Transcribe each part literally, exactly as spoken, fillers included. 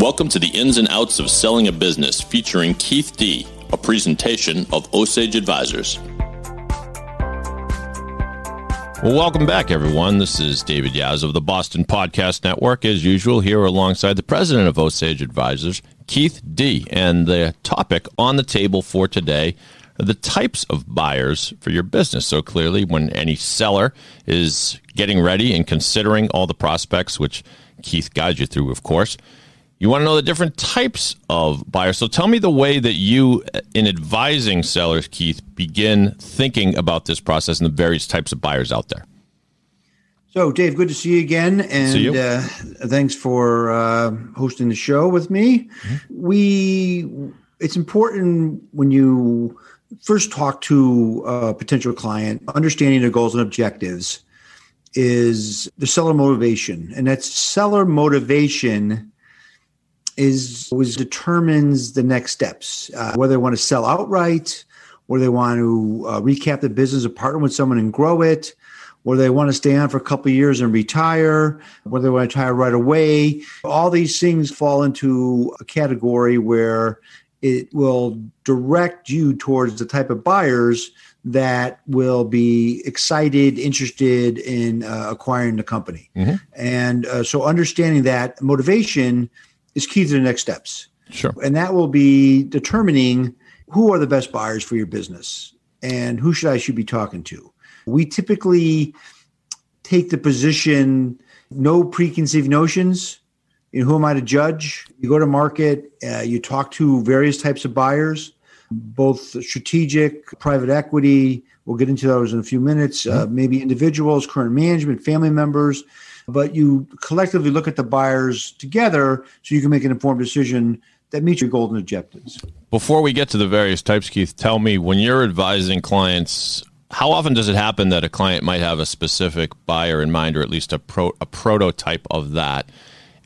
Welcome to the Ins and Outs of Selling a Business, featuring Keith Dee, a presentation of Osage Advisors. Well, welcome back, everyone. This is David Yaz of the Boston Podcast Network, as usual, here alongside the president of Osage Advisors, Keith Dee. And the topic on the table for today, the types of buyers for your business. So clearly, when any seller is getting ready and considering all the prospects, which Keith guides you through, of course, you want to know the different types of buyers. So tell me the way that you, in advising sellers, Keith, begin thinking about this process and the various types of buyers out there. So, Dave, good to see you again. And you. Uh, thanks for uh, hosting the show with me. Mm-hmm. We, it's important when you first talk to a potential client, understanding their goals and objectives is the seller motivation. And that seller motivation is always determines the next steps, uh, whether they want to sell outright, or they want to uh, recap the business or partner with someone and grow it, or they want to stay on for a couple of years and retire, whether they want to retire right away. All these things fall into a category where it will direct you towards the type of buyers that will be excited, interested in uh, acquiring the company. Mm-hmm. And uh, so understanding that motivation is key to the next steps. Sure. And that will be determining who are the best buyers for your business and who should I should be talking to. We typically take the position, no preconceived notions. You know, who am I to judge? You go to market, uh, you talk to various types of buyers, both strategic, private equity. We'll get into those in a few minutes. Uh, maybe individuals, current management, family members. But you collectively look at the buyers together so you can make an informed decision that meets your goals and objectives. Before we get to the various types, Keith, tell me, when you're advising clients, how often does it happen that a client might have a specific buyer in mind, or at least a, pro- a prototype of that?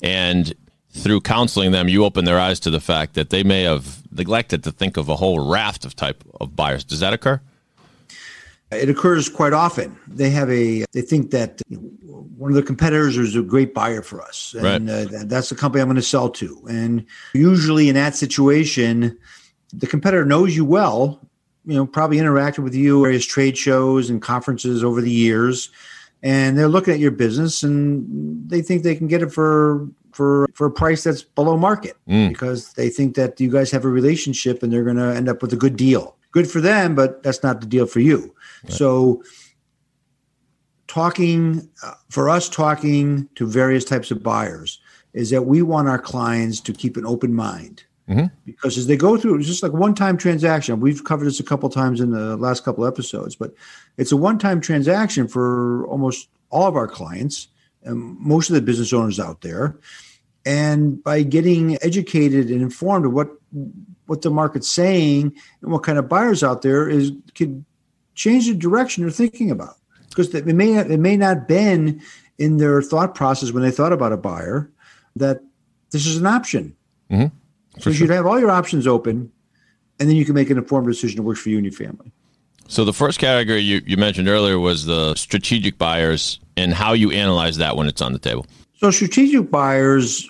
And through counseling them, you open their eyes to the fact that they may have neglected to think of a whole raft of type of buyers. Does that occur? It occurs quite often. They have a, they think that one of their competitors is a great buyer for us. And right. uh, that's the company I'm going to sell to. And usually in that situation, the competitor knows you well, you know, probably interacted with you at various trade shows and conferences over the years. And they're looking at your business and they think they can get it for for, for a price that's below market mm. because they think that you guys have a relationship and they're going to end up with a good deal. Good for them, but that's not the deal for you. Right. So talking, uh, for us, talking to various types of buyers is that we want our clients to keep an open mind. Mm-hmm. Because as they go through, it's just like one-time transaction. We've covered this a couple times in the last couple episodes, but it's a one-time transaction for almost all of our clients and most of the business owners out there. And by getting educated and informed of what what the market's saying and what kind of buyers out there is, could change the direction they're thinking about. Because it may not, it may not been in their thought process when they thought about a buyer that this is an option. Mm-hmm. So you should have all your options open, and then you can make an informed decision that works for you and your family. So the first category you, you mentioned earlier was the strategic buyers, and how you analyze that when it's on the table. So strategic buyers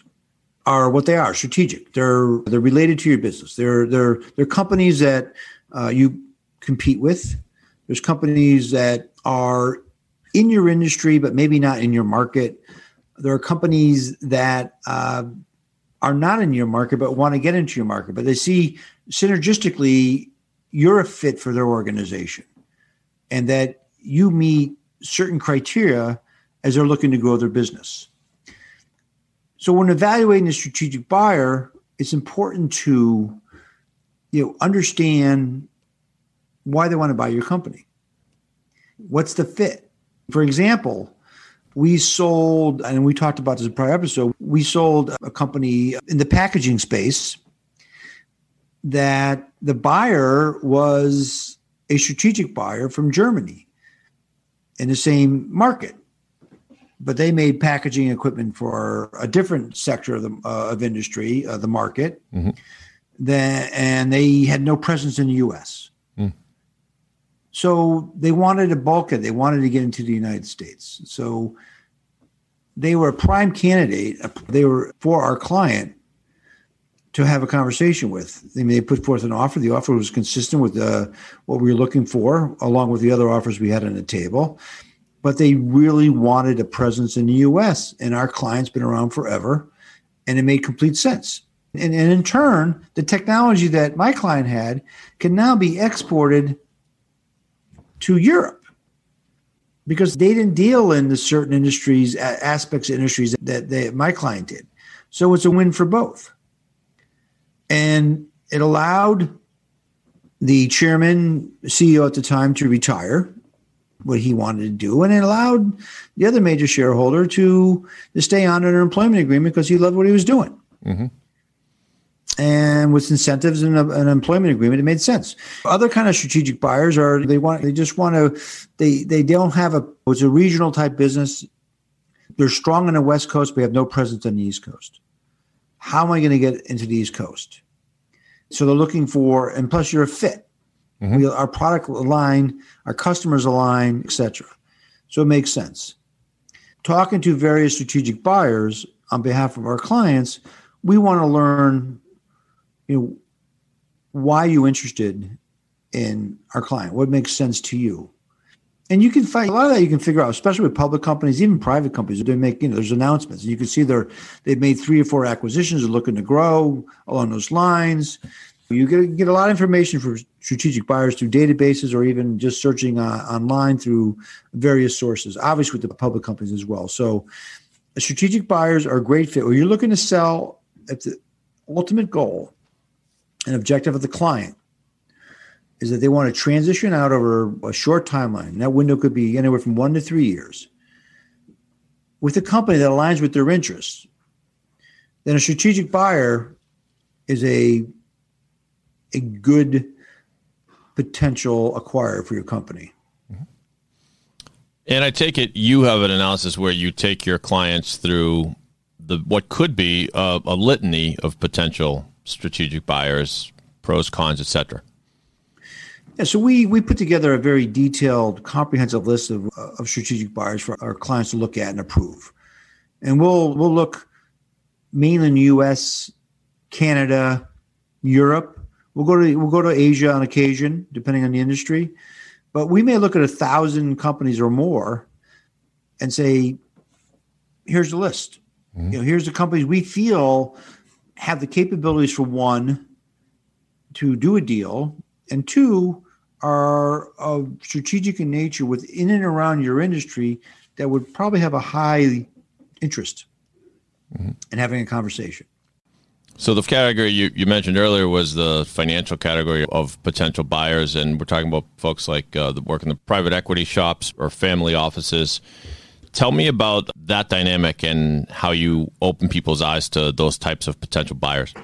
are what they are, strategic. They're they're related to your business. They're they're they're companies that uh, you compete with. There's companies that are in your industry, but maybe not in your market. There are companies that uh, are not in your market, but want to get into your market, but they see synergistically you're a fit for their organization and that you meet certain criteria as they're looking to grow their business. So when evaluating a strategic buyer, it's important to, you know, understand why they want to buy your company. What's the fit? For example, we sold, and we talked about this in a prior episode, we sold a company in the packaging space that the buyer was a strategic buyer from Germany in the same market. But they made packaging equipment for a different sector of the uh, of industry, uh, the market, mm-hmm. that, and they had no presence in the U S. Mm. So they wanted to bulk it. They wanted to get into the United States. So they were a prime candidate. They were for our client to have a conversation with. I mean, they put forth an offer. The offer was consistent with uh, what we were looking for, along with the other offers we had on the table. But they really wanted a presence in the U S, and our client's been around forever, and it made complete sense. And, and in turn, the technology that my client had can now be exported to Europe, because they didn't deal in the certain industries, aspects of industries that they, my client did. So it's a win for both. And it allowed the chairman, C E O at the time, to retire, what he wanted to do. And it allowed the other major shareholder to, to stay on an employment agreement because he loved what he was doing. Mm-hmm. And with incentives and an employment agreement, it made sense. Other kind of strategic buyers are, they want, they just want to, they they don't have a, it's a regional type business. They're strong on the West Coast, but have no presence on the East Coast. How am I going to get into the East Coast? So they're looking for, and plus you're a fit. Mm-hmm. We, our product align, our customers align, et cetera. So it makes sense. Talking to various strategic buyers on behalf of our clients, we want to learn, you know, why are you interested in our client? What makes sense to you? And you can find a lot of that you can figure out, especially with public companies, even private companies. They make, you know, there's announcements. And you can see they're, they've made three or four acquisitions. They're looking to grow along those lines. You get, get a lot of information from strategic buyers through databases or even just searching uh, online through various sources, obviously with the public companies as well. So strategic buyers are a great fit. When you're looking to sell at the ultimate goal, an objective of the client is that they want to transition out over a short timeline. And that window could be anywhere from one to three years with a company that aligns with their interests. Then a strategic buyer is a, a good potential acquirer for your company. And I take it you have an analysis where you take your clients through the what could be a, a litany of potential strategic buyers, pros, cons, et cetera. Yeah, so we we put together a very detailed, comprehensive list of, of strategic buyers for our clients to look at and approve. And we'll we'll look mainly in the U S, Canada, Europe. We'll go to we'll go to Asia on occasion, depending on the industry. But we may look at a thousand companies or more and say, here's the list. Mm-hmm. You know, here's the companies we feel have the capabilities for, one, to do a deal, and two, are of strategic in nature within and around your industry that would probably have a high interest mm-hmm. in having a conversation. So the category you, you mentioned earlier was the financial category of potential buyers, and we're talking about folks like uh, that work in the private equity shops or family offices. Tell me about that dynamic and how you open people's eyes to those types of potential buyers.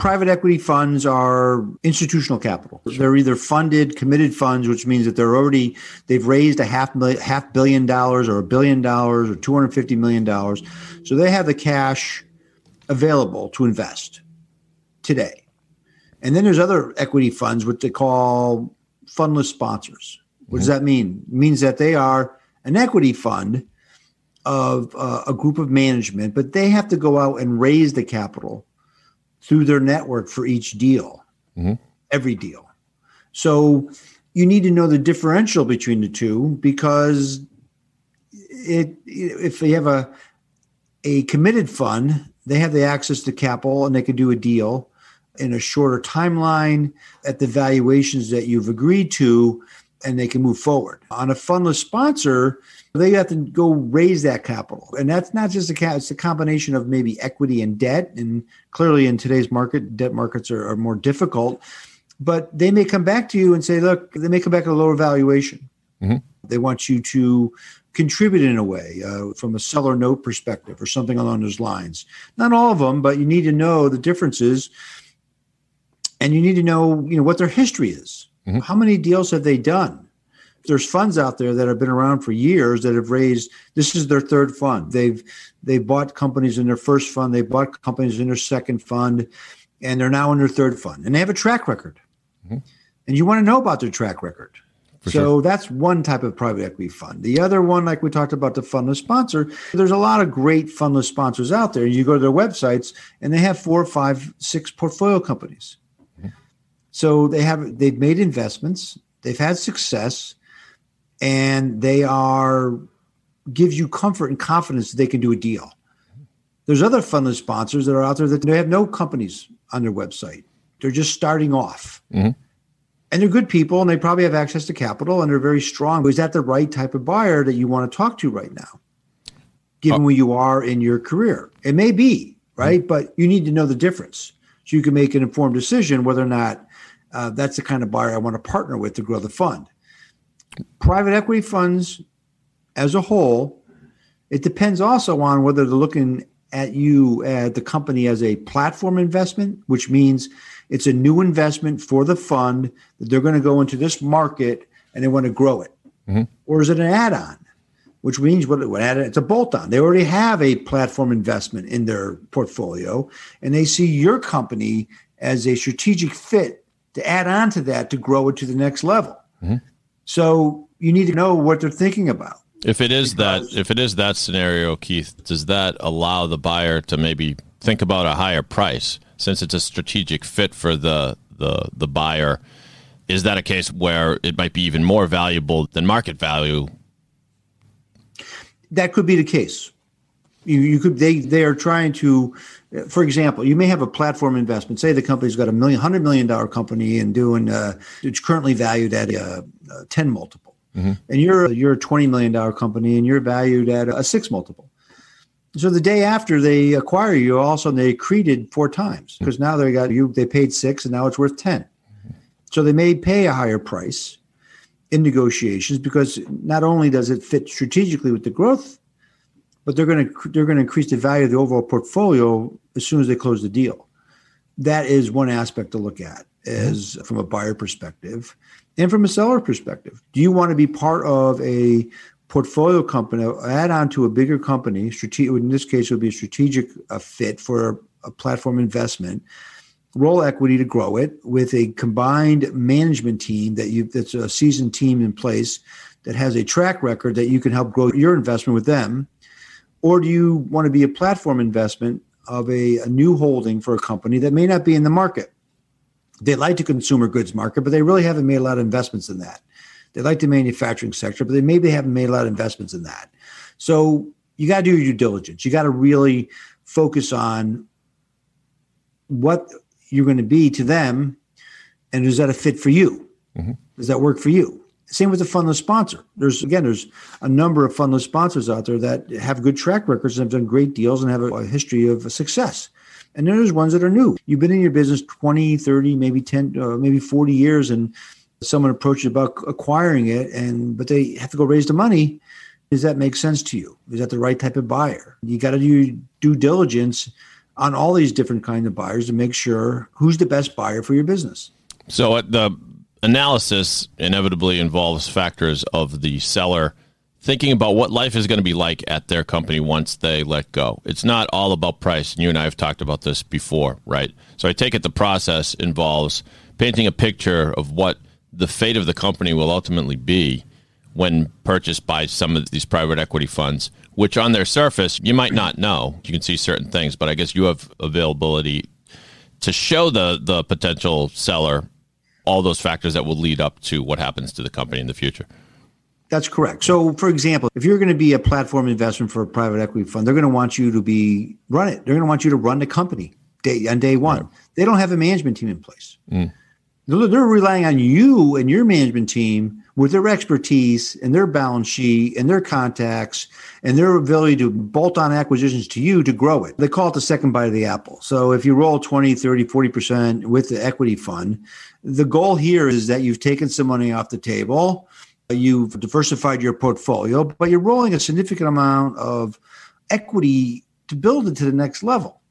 Private equity funds are institutional capital. Sure. They're either funded, committed funds, which means that they're already, they've raised a half, half billion dollars or a billion dollars or two hundred fifty million dollars. So they have the cash available to invest today. And then there's other equity funds, what they call fundless sponsors. What mm-hmm. does that mean? It means that they are an equity fund of uh, a group of management, but they have to go out and raise the capital through their network for each deal, mm-hmm. every deal. So you need to know the differential between the two, because it, if they have a, a committed fund, they have the access to capital and they can do a deal in a shorter timeline at the valuations that you've agreed to, and they can move forward. On a fundless sponsor, they have to go raise that capital. And that's not just a cap, it's a combination of maybe equity and debt. And clearly in today's market, debt markets are, are more difficult, but they may come back to you and say, look, they may come back at a lower valuation. Mm-hmm. They want you to contribute in a way uh, from a seller note perspective or something along those lines. Not all of them, but you need to know the differences, and you need to know, you know, what their history is. How many deals have they done? There's funds out there that have been around for years that have raised, this is their third fund. They've they bought companies in their first fund. They bought companies in their second fund, and they're now in their third fund. And they have a track record. Mm-hmm. And you want to know about their track record. For so sure. That's one type of private equity fund. The other one, like we talked about, the fundless sponsor, there's a lot of great fundless sponsors out there. You go to their websites and they have four, five, six portfolio companies. Mm-hmm. So they have, they've made investments, they've had success, and they are, gives you comfort and confidence that they can do a deal. There's other fundless sponsors that are out there that they have no companies on their website. They're just starting off. Mm-hmm. And they're good people, and they probably have access to capital, and they're very strong. But is that the right type of buyer that you want to talk to right now, given oh. where you are in your career? It may be, right? Mm-hmm. But you need to know the difference so you can make an informed decision whether or not uh, that's the kind of buyer I want to partner with to grow the fund. Private equity funds as a whole, it depends also on whether they're looking at you, at the company, as a platform investment, which means it's a new investment for the fund that they're going to go into this market and they want to grow it. Mm-hmm. Or is it an add-on, which means what, what add-on, it's a bolt-on. They already have a platform investment in their portfolio, and they see your company as a strategic fit to add on to that to grow it to the next level. Mm-hmm. So you need to know what they're thinking about. If it is because that, if it is that scenario, Keith, does that allow the buyer to maybe think about a higher price? Since it's a strategic fit for the, the the buyer, is that a case where it might be even more valuable than market value? That could be the case. You, you could they they are trying to, for example, you may have a platform investment. Say the company's got a million, hundred million dollar company and doing uh, it's currently valued at a, a ten multiple, mm-hmm. and you're you're a twenty million dollar company and you're valued at a six multiple. So the day after they acquire you, all of a sudden they accreted four times because now they got you. They paid six, and now it's worth ten. So they may pay a higher price in negotiations because not only does it fit strategically with the growth, but they're going to they're going to increase the value of the overall portfolio as soon as they close the deal. That is one aspect to look at, is mm-hmm. from a buyer perspective and from a seller perspective. Do you want to be part of a portfolio company, add on to a bigger company, strategic, in this case, it would be a strategic uh, fit for a, a platform investment, roll equity to grow it with a combined management team that you that's a seasoned team in place that has a track record that you can help grow your investment with them? Or do you want to be a platform investment of a, a new holding for a company that may not be in the market? They like the consumer goods market, but they really haven't made a lot of investments in that. They like the manufacturing sector, but they maybe haven't made a lot of investments in that. So you got to do your due diligence. You got to really focus on what you're going to be to them, and is that a fit for you? Mm-hmm. Does that work for you? Same with the fundless sponsor. There's again, there's a number of fundless sponsors out there that have good track records and have done great deals and have a, a history of success. And then there's ones that are new. You've been in your business twenty, thirty, maybe ten, uh, maybe forty years, and someone approaches about acquiring it, and but they have to go raise the money. Does that make sense to you? Is that the right type of buyer? You got to do due diligence on all these different kinds of buyers to make sure who's the best buyer for your business. So the analysis inevitably involves factors of the seller thinking about what life is going to be like at their company once they let go. It's not all about price, and you and I have talked about this before, right? So I take it the process involves painting a picture of what the fate of the company will ultimately be when purchased by some of these private equity funds, which on their surface, you might not know. You can see certain things, but I guess you have availability to show the the potential seller all those factors that will lead up to what happens to the company in the future. That's correct. So, for example, if you're going to be a platform investment for a private equity fund, they're going to want you to be run it. They're going to want you to run the company day, on day one. Right. They don't have a management team in place. Mm. They're relying on you and your management team with their expertise and their balance sheet and their contacts and their ability to bolt on acquisitions to you to grow it. They call it the second bite of the apple. So if you roll twenty, thirty, forty percent with the equity fund, the goal here is that you've taken some money off the table, you've diversified your portfolio, but you're rolling a significant amount of equity to build it to the next level.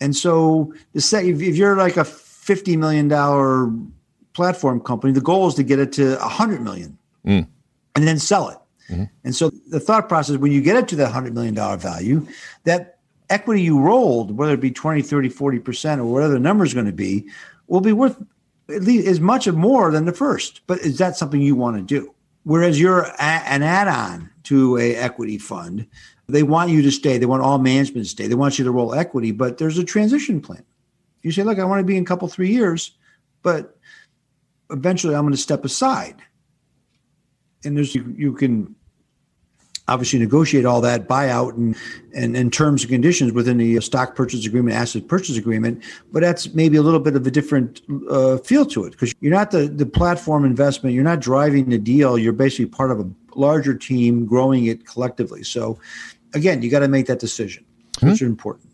And so the se- if you're like a fifty million dollars platform company, the goal is to get it to one hundred million dollars mm. and then sell it. Mm-hmm. And so the thought process, when you get it to that one hundred million dollars value, that equity you rolled, whether it be twenty, thirty, forty percent or whatever the number is going to be, will be worth at least as much or more than the first. But is that something you want to do? Whereas you're a, an add-on to a equity fund, they want you to stay. They want all management to stay. They want you to roll equity, but there's a transition plan. You say, look, I want to be in a couple, three years, but eventually I'm going to step aside. And there's you, you can obviously negotiate all that buyout and, and, and terms and conditions within the stock purchase agreement, asset purchase agreement, but that's maybe a little bit of a different uh, feel to it because you're not the, the platform investment. You're not driving the deal. You're basically part of a larger team growing it collectively. So again, you got to make that decision, mm-hmm. which is important.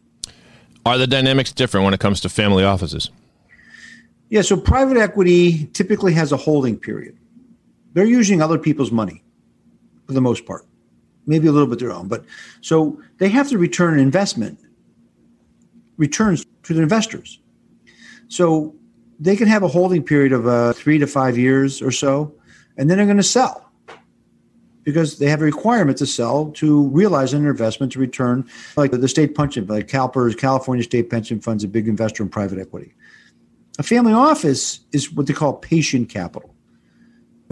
Are the dynamics different when it comes to family offices? Yeah, so private equity typically has a holding period. They're using other people's money for the most part. Maybe a little bit their own, but so they have to return investment returns to the investors. So they can have a holding period of uh, three to five years or so, and then they're going to sell because they have a requirement to sell to realize an investment to return, like the state pension, like CalPERS, California State Pension Fund's a big investor in private equity. A family office is what they call patient capital.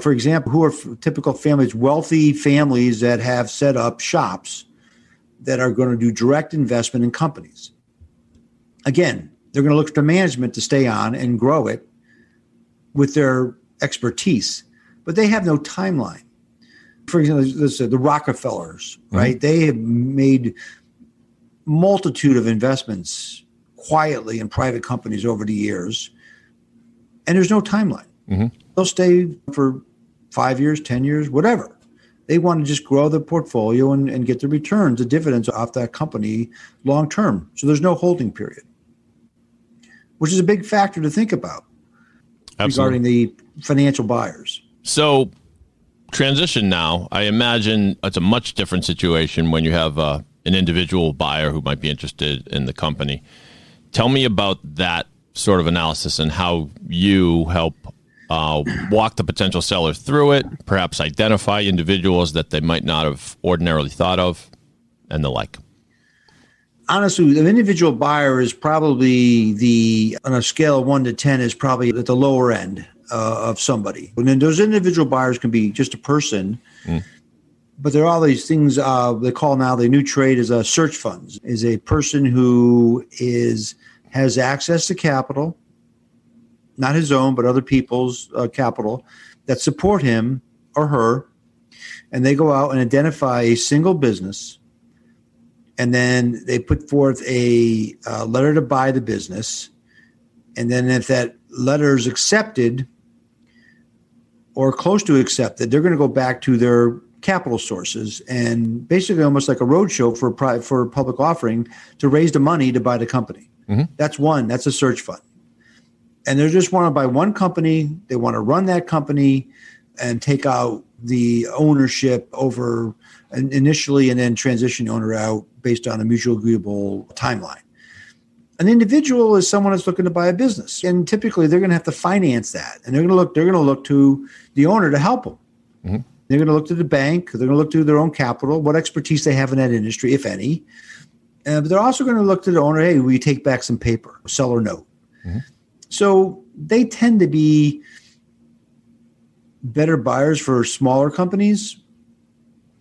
For example, who are typical families, wealthy families that have set up shops that are going to do direct investment in companies. Again, they're going to look for management to stay on and grow it with their expertise, but they have no timeline. For example, let's say the Rockefellers, mm-hmm. right? They have made multitude of investments quietly in private companies over the years, and there's no timeline. Mm-hmm. They'll stay for five years, ten years, whatever. They want to just grow the portfolio and, and get the returns, the dividends off that company long-term. So there's no holding period, which is a big factor to think about Absolutely. Regarding the financial buyers. So transition now, I imagine it's a much different situation when you have uh, an individual buyer who might be interested in the company. Tell me about that sort of analysis and how you help Uh, walk the potential seller through it, perhaps identify individuals that they might not have ordinarily thought of, and the like. Honestly, the individual buyer is probably the, on a scale of one to ten, is probably at the lower end uh, of somebody. And then those individual buyers can be just a person, mm. but there are all these things uh, they call now the new trade is a search funds, is a person who is has access to capital, not his own, but other people's uh, capital that support him or her. And they go out and identify a single business. And then they put forth a uh, letter to buy the business. And then if that letter is accepted or close to accepted, they're going to go back to their capital sources and basically almost like a roadshow for a private, for a public offering to raise the money to buy the company. Mm-hmm. That's one, that's a search fund. And they're just wanted by one company. They want to run that company and take out the ownership over initially and then transition the owner out based on a mutual agreeable timeline. An individual is someone that's looking to buy a business. And typically they're going to have to finance that. And they're going to look, they're going to look to the owner to help them. Mm-hmm. They're going to look to the bank. They're going to look to their own capital, what expertise they have in that industry, if any. Uh, but they're also going to look to the owner, hey, will you take back some paper, seller note? Mm-hmm. So they tend to be better buyers for smaller companies.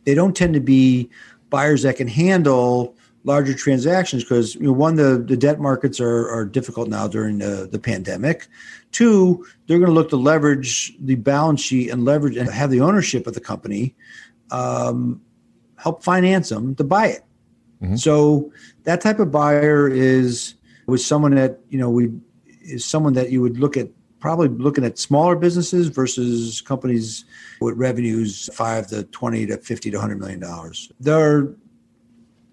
They don't tend to be buyers that can handle larger transactions because, you know, one, the, the debt markets are, are difficult now during the, the pandemic. Two, they're going to look to leverage the balance sheet and leverage and have the ownership of the company, um, help finance them to buy it. Mm-hmm. So that type of buyer is with someone that, you know, we – is someone that you would look at, probably looking at smaller businesses versus companies with revenues five to twenty to fifty to one hundred million dollars. There,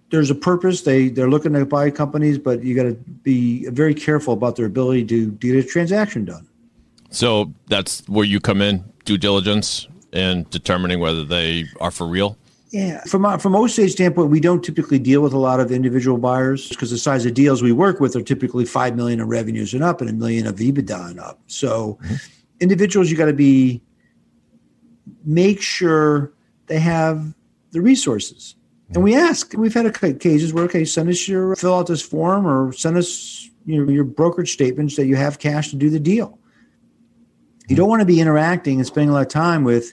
there's a purpose. They, they're looking to buy companies, but you got to be very careful about their ability to get a transaction done. So that's where you come in, due diligence and determining whether they are for real? Yeah. From our, from Osage standpoint, we don't typically deal with a lot of individual buyers because the size of deals we work with are typically five million in revenues and up and a million of EBITDA and up. So mm-hmm. individuals, you got to be, make sure they have the resources. Mm-hmm. And we ask, we've had a, cases where, okay, send us your, fill out this form or send us you know, your brokerage statements that you have cash to do the deal. You don't want to be interacting and spending a lot of time with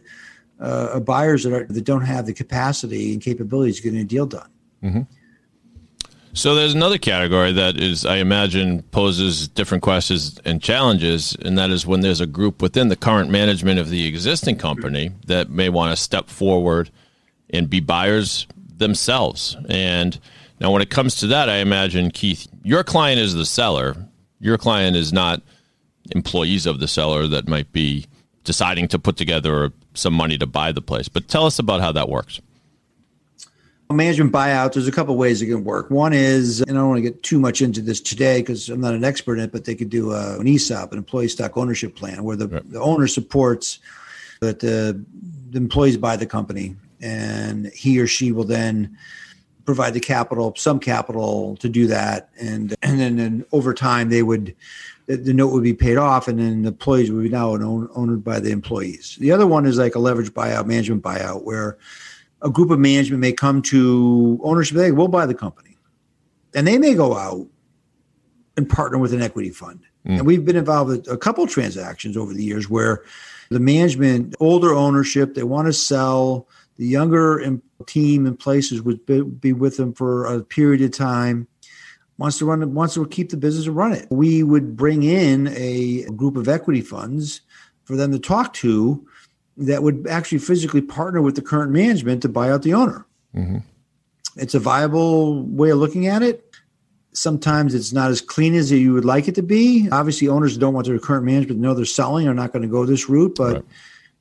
uh, buyers that, are, that don't have the capacity and capabilities to get a deal done. Mm-hmm. So there's another category that is, I imagine, poses different questions and challenges, and that is when there's a group within the current management of the existing company that may want to step forward and be buyers themselves. And now when it comes to that, I imagine, Keith, your client is the seller. Your client is not employees of the seller that might be deciding to put together some money to buy the place. But tell us about how that works. Management buyout, there's a couple of ways it can work. One is, and I don't want to get too much into this today because I'm not an expert in it, but they could do a, an E S O P, an employee stock ownership plan, where the, right. the owner supports that the, the employees buy the company, and he or she will then provide the capital, some capital to do that. And and then and over time, they would the, the note would be paid off, and then the employees would be now own, owned by the employees. The other one is like a leveraged buyout, management buyout, where a group of management may come to ownership. They will buy the company, and they may go out and partner with an equity fund. Mm. And we've been involved with a couple of transactions over the years where the management, older ownership, they want to sell. The younger team in places would be with them for a period of time. Wants to run, wants to keep the business and run it. We would bring in a group of equity funds for them to talk to, that would actually physically partner with the current management to buy out the owner. Mm-hmm. It's a viable way of looking at it. Sometimes it's not as clean as you would like it to be. Obviously, owners don't want their current management to know they're selling or not going to go this route, but right.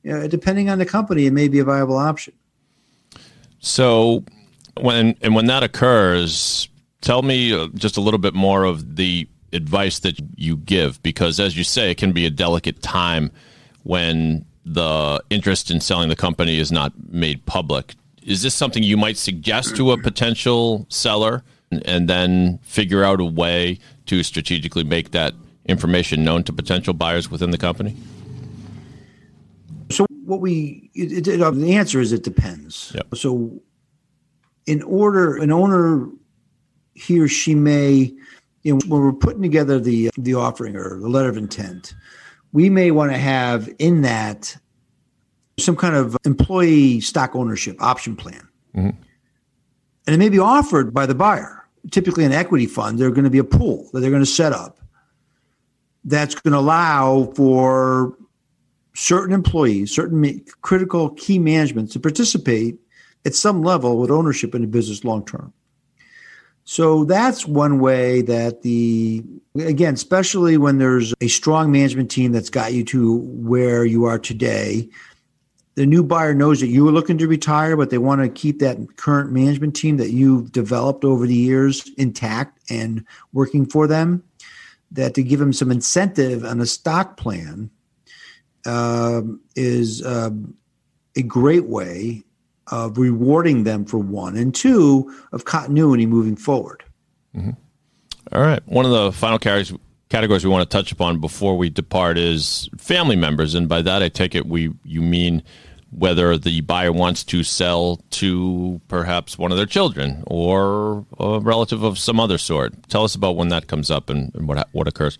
you know, depending on the company, it may be a viable option. So when and when that occurs, tell me just a little bit more of the advice that you give, because as you say, it can be a delicate time when the interest in selling the company is not made public. Is this something you might suggest to a potential seller and, and then figure out a way to strategically make that information known to potential buyers within the company? So what we, it, it, the answer is it depends. Yep. So in order, an owner, he or she may, you know, when we're putting together the the offering or the letter of intent, we may want to have in that some kind of employee stock ownership option plan. Mm-hmm. And it may be offered by the buyer. Typically an equity fund, there's going to be a pool that they're going to set up that's going to allow for certain employees, certain critical key management to participate at some level with ownership in the business long-term. So that's one way that the, again, especially when there's a strong management team that's got you to where you are today, the new buyer knows that you were looking to retire, but they want to keep that current management team that you've developed over the years intact and working for them, that to give them some incentive on a stock plan um, is um, a great way of rewarding them for one, and two, of continuity moving forward. Mm-hmm. All right. One of the final categories we want to touch upon before we depart is family members. And by that, I take it we you mean whether the buyer wants to sell to perhaps one of their children or a relative of some other sort. Tell us about when that comes up and, and what what occurs.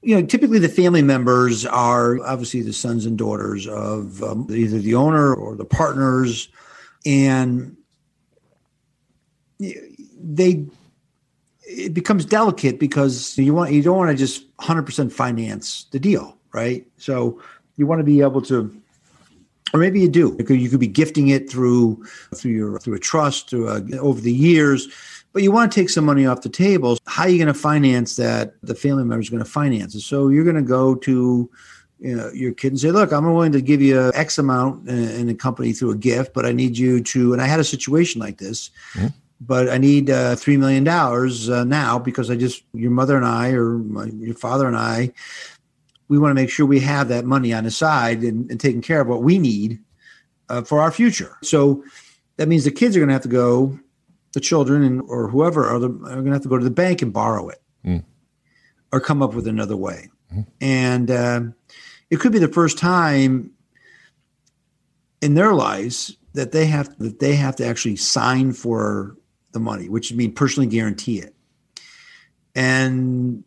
You know, typically the family members are obviously the sons and daughters of um, either the owner or the partners, and they it becomes delicate because you want you don't want to just one hundred percent finance the deal, right? So you want to be able to, or maybe you do. You could be gifting it through through your through a trust through a, over the years. But you want to take some money off the table. How are you going to finance that? The family member is going to finance it. So you're going to go to you know, your kid and say, look, I'm willing to give you X amount in the company through a gift, but I need you to, and I had a situation like this, mm-hmm. but I need uh, three million dollars uh, now because I just, your mother and I, or my, your father and I, we want to make sure we have that money on the side and, and taking care of what we need uh, for our future. So that means the kids are going to have to go the children and or whoever are, the, are going to have to go to the bank and borrow it mm. or come up with another way. Mm. And uh, it could be the first time in their lives that they have that they have to actually sign for the money, which would mean personally guarantee it. And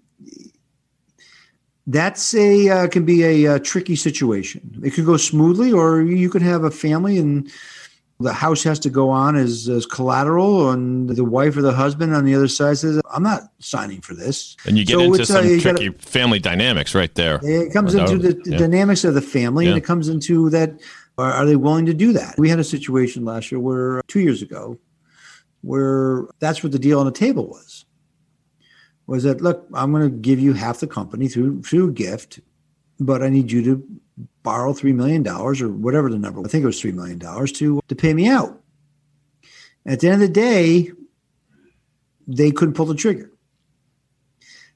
that's a uh, can be a, a tricky situation. It could go smoothly, or you could have a family and the house has to go on as, as collateral, and the wife or the husband on the other side says, I'm not signing for this. And you get so into some uh, tricky gotta, family dynamics right there. It comes into the yeah. dynamics of the family, yeah. and it comes into that, are, are they willing to do that? We had a situation last year where, two years ago, where that's what the deal on the table was, was that, look, I'm going to give you half the company through through a gift, but I need you to borrow three million dollars or whatever the number was. I think it was three million dollars to, to pay me out. At the end of the day, they couldn't pull the trigger.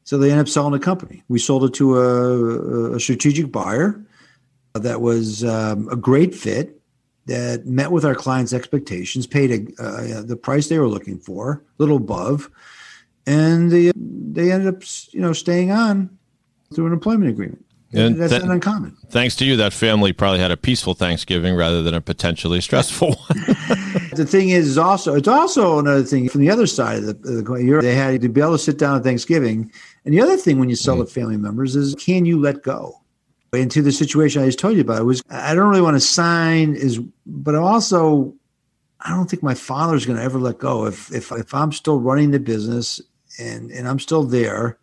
So they ended up selling the company. We sold it to a, a strategic buyer that was um, a great fit, that met with our clients' expectations, paid a, uh, the price they were looking for, a little above, and they, they ended up you know, staying on through an employment agreement. And that's th- not uncommon. Thanks to you, that family probably had a peaceful Thanksgiving rather than a potentially stressful one. The thing is, also, it's also another thing from the other side of the coin. They had to be able to sit down at Thanksgiving. And the other thing when you sell mm. to family members is, can you let go? And to the situation I just told you about, it was, I don't really want to sign, is, but also, I don't think my father's going to ever let go. If, if, if I'm still running the business and, and I'm still there,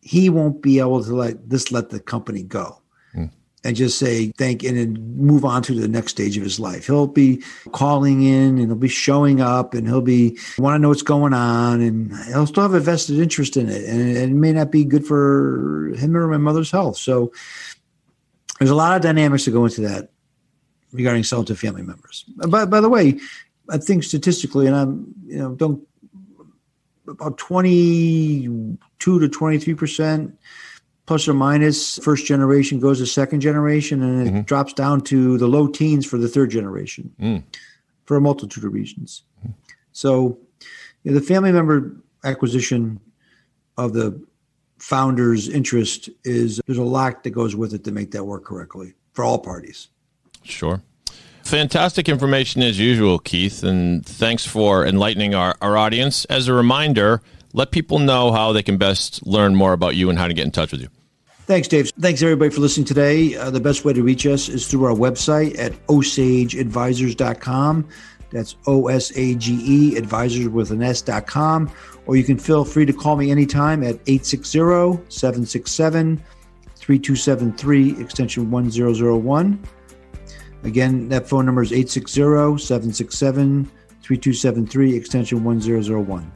he won't be able to let this, let the company go mm. and just say thank and then move on to the next stage of his life. He'll be calling in and he'll be showing up and he'll be want to know what's going on, and he'll still have a vested interest in it. And it may not be good for him or my mother's health. So there's a lot of dynamics that go into that regarding selling to family members. But by the way, I think statistically, and I'm, you know, don't, about twenty-two to twenty-three percent plus or minus first generation goes to second generation, and it mm-hmm. drops down to the low teens for the third generation mm. for a multitude of reasons. Mm. So you know, the family member acquisition of the founder's interest is, there's a lot that goes with it to make that work correctly for all parties. Sure. Fantastic information as usual, Keith, and thanks for enlightening our, our audience. As a reminder, let people know how they can best learn more about you and how to get in touch with you. Thanks, Dave. Thanks, everybody, for listening today. Uh, the best way to reach us is through our website at osage advisors dot com. That's O S A G E, advisors with an S dot com. Or you can feel free to call me anytime at eight six zero, seven six seven, three two seven three, extension one zero zero one. Again, that phone number is eight six zero, seven six seven, three two seven three, extension one zero zero one.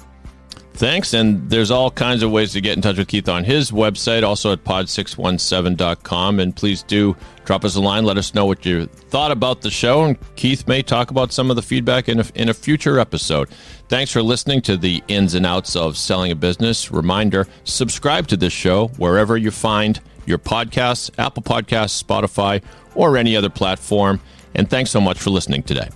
Thanks. And there's all kinds of ways to get in touch with Keith on his website, also at pod six one seven dot com. And please do drop us a line. Let us know what you thought about the show. And Keith may talk about some of the feedback in a, in a future episode. Thanks for listening to the ins and outs of selling a business. Reminder, subscribe to this show wherever you find your podcasts, Apple Podcasts, Spotify, or any other platform. And thanks so much for listening today.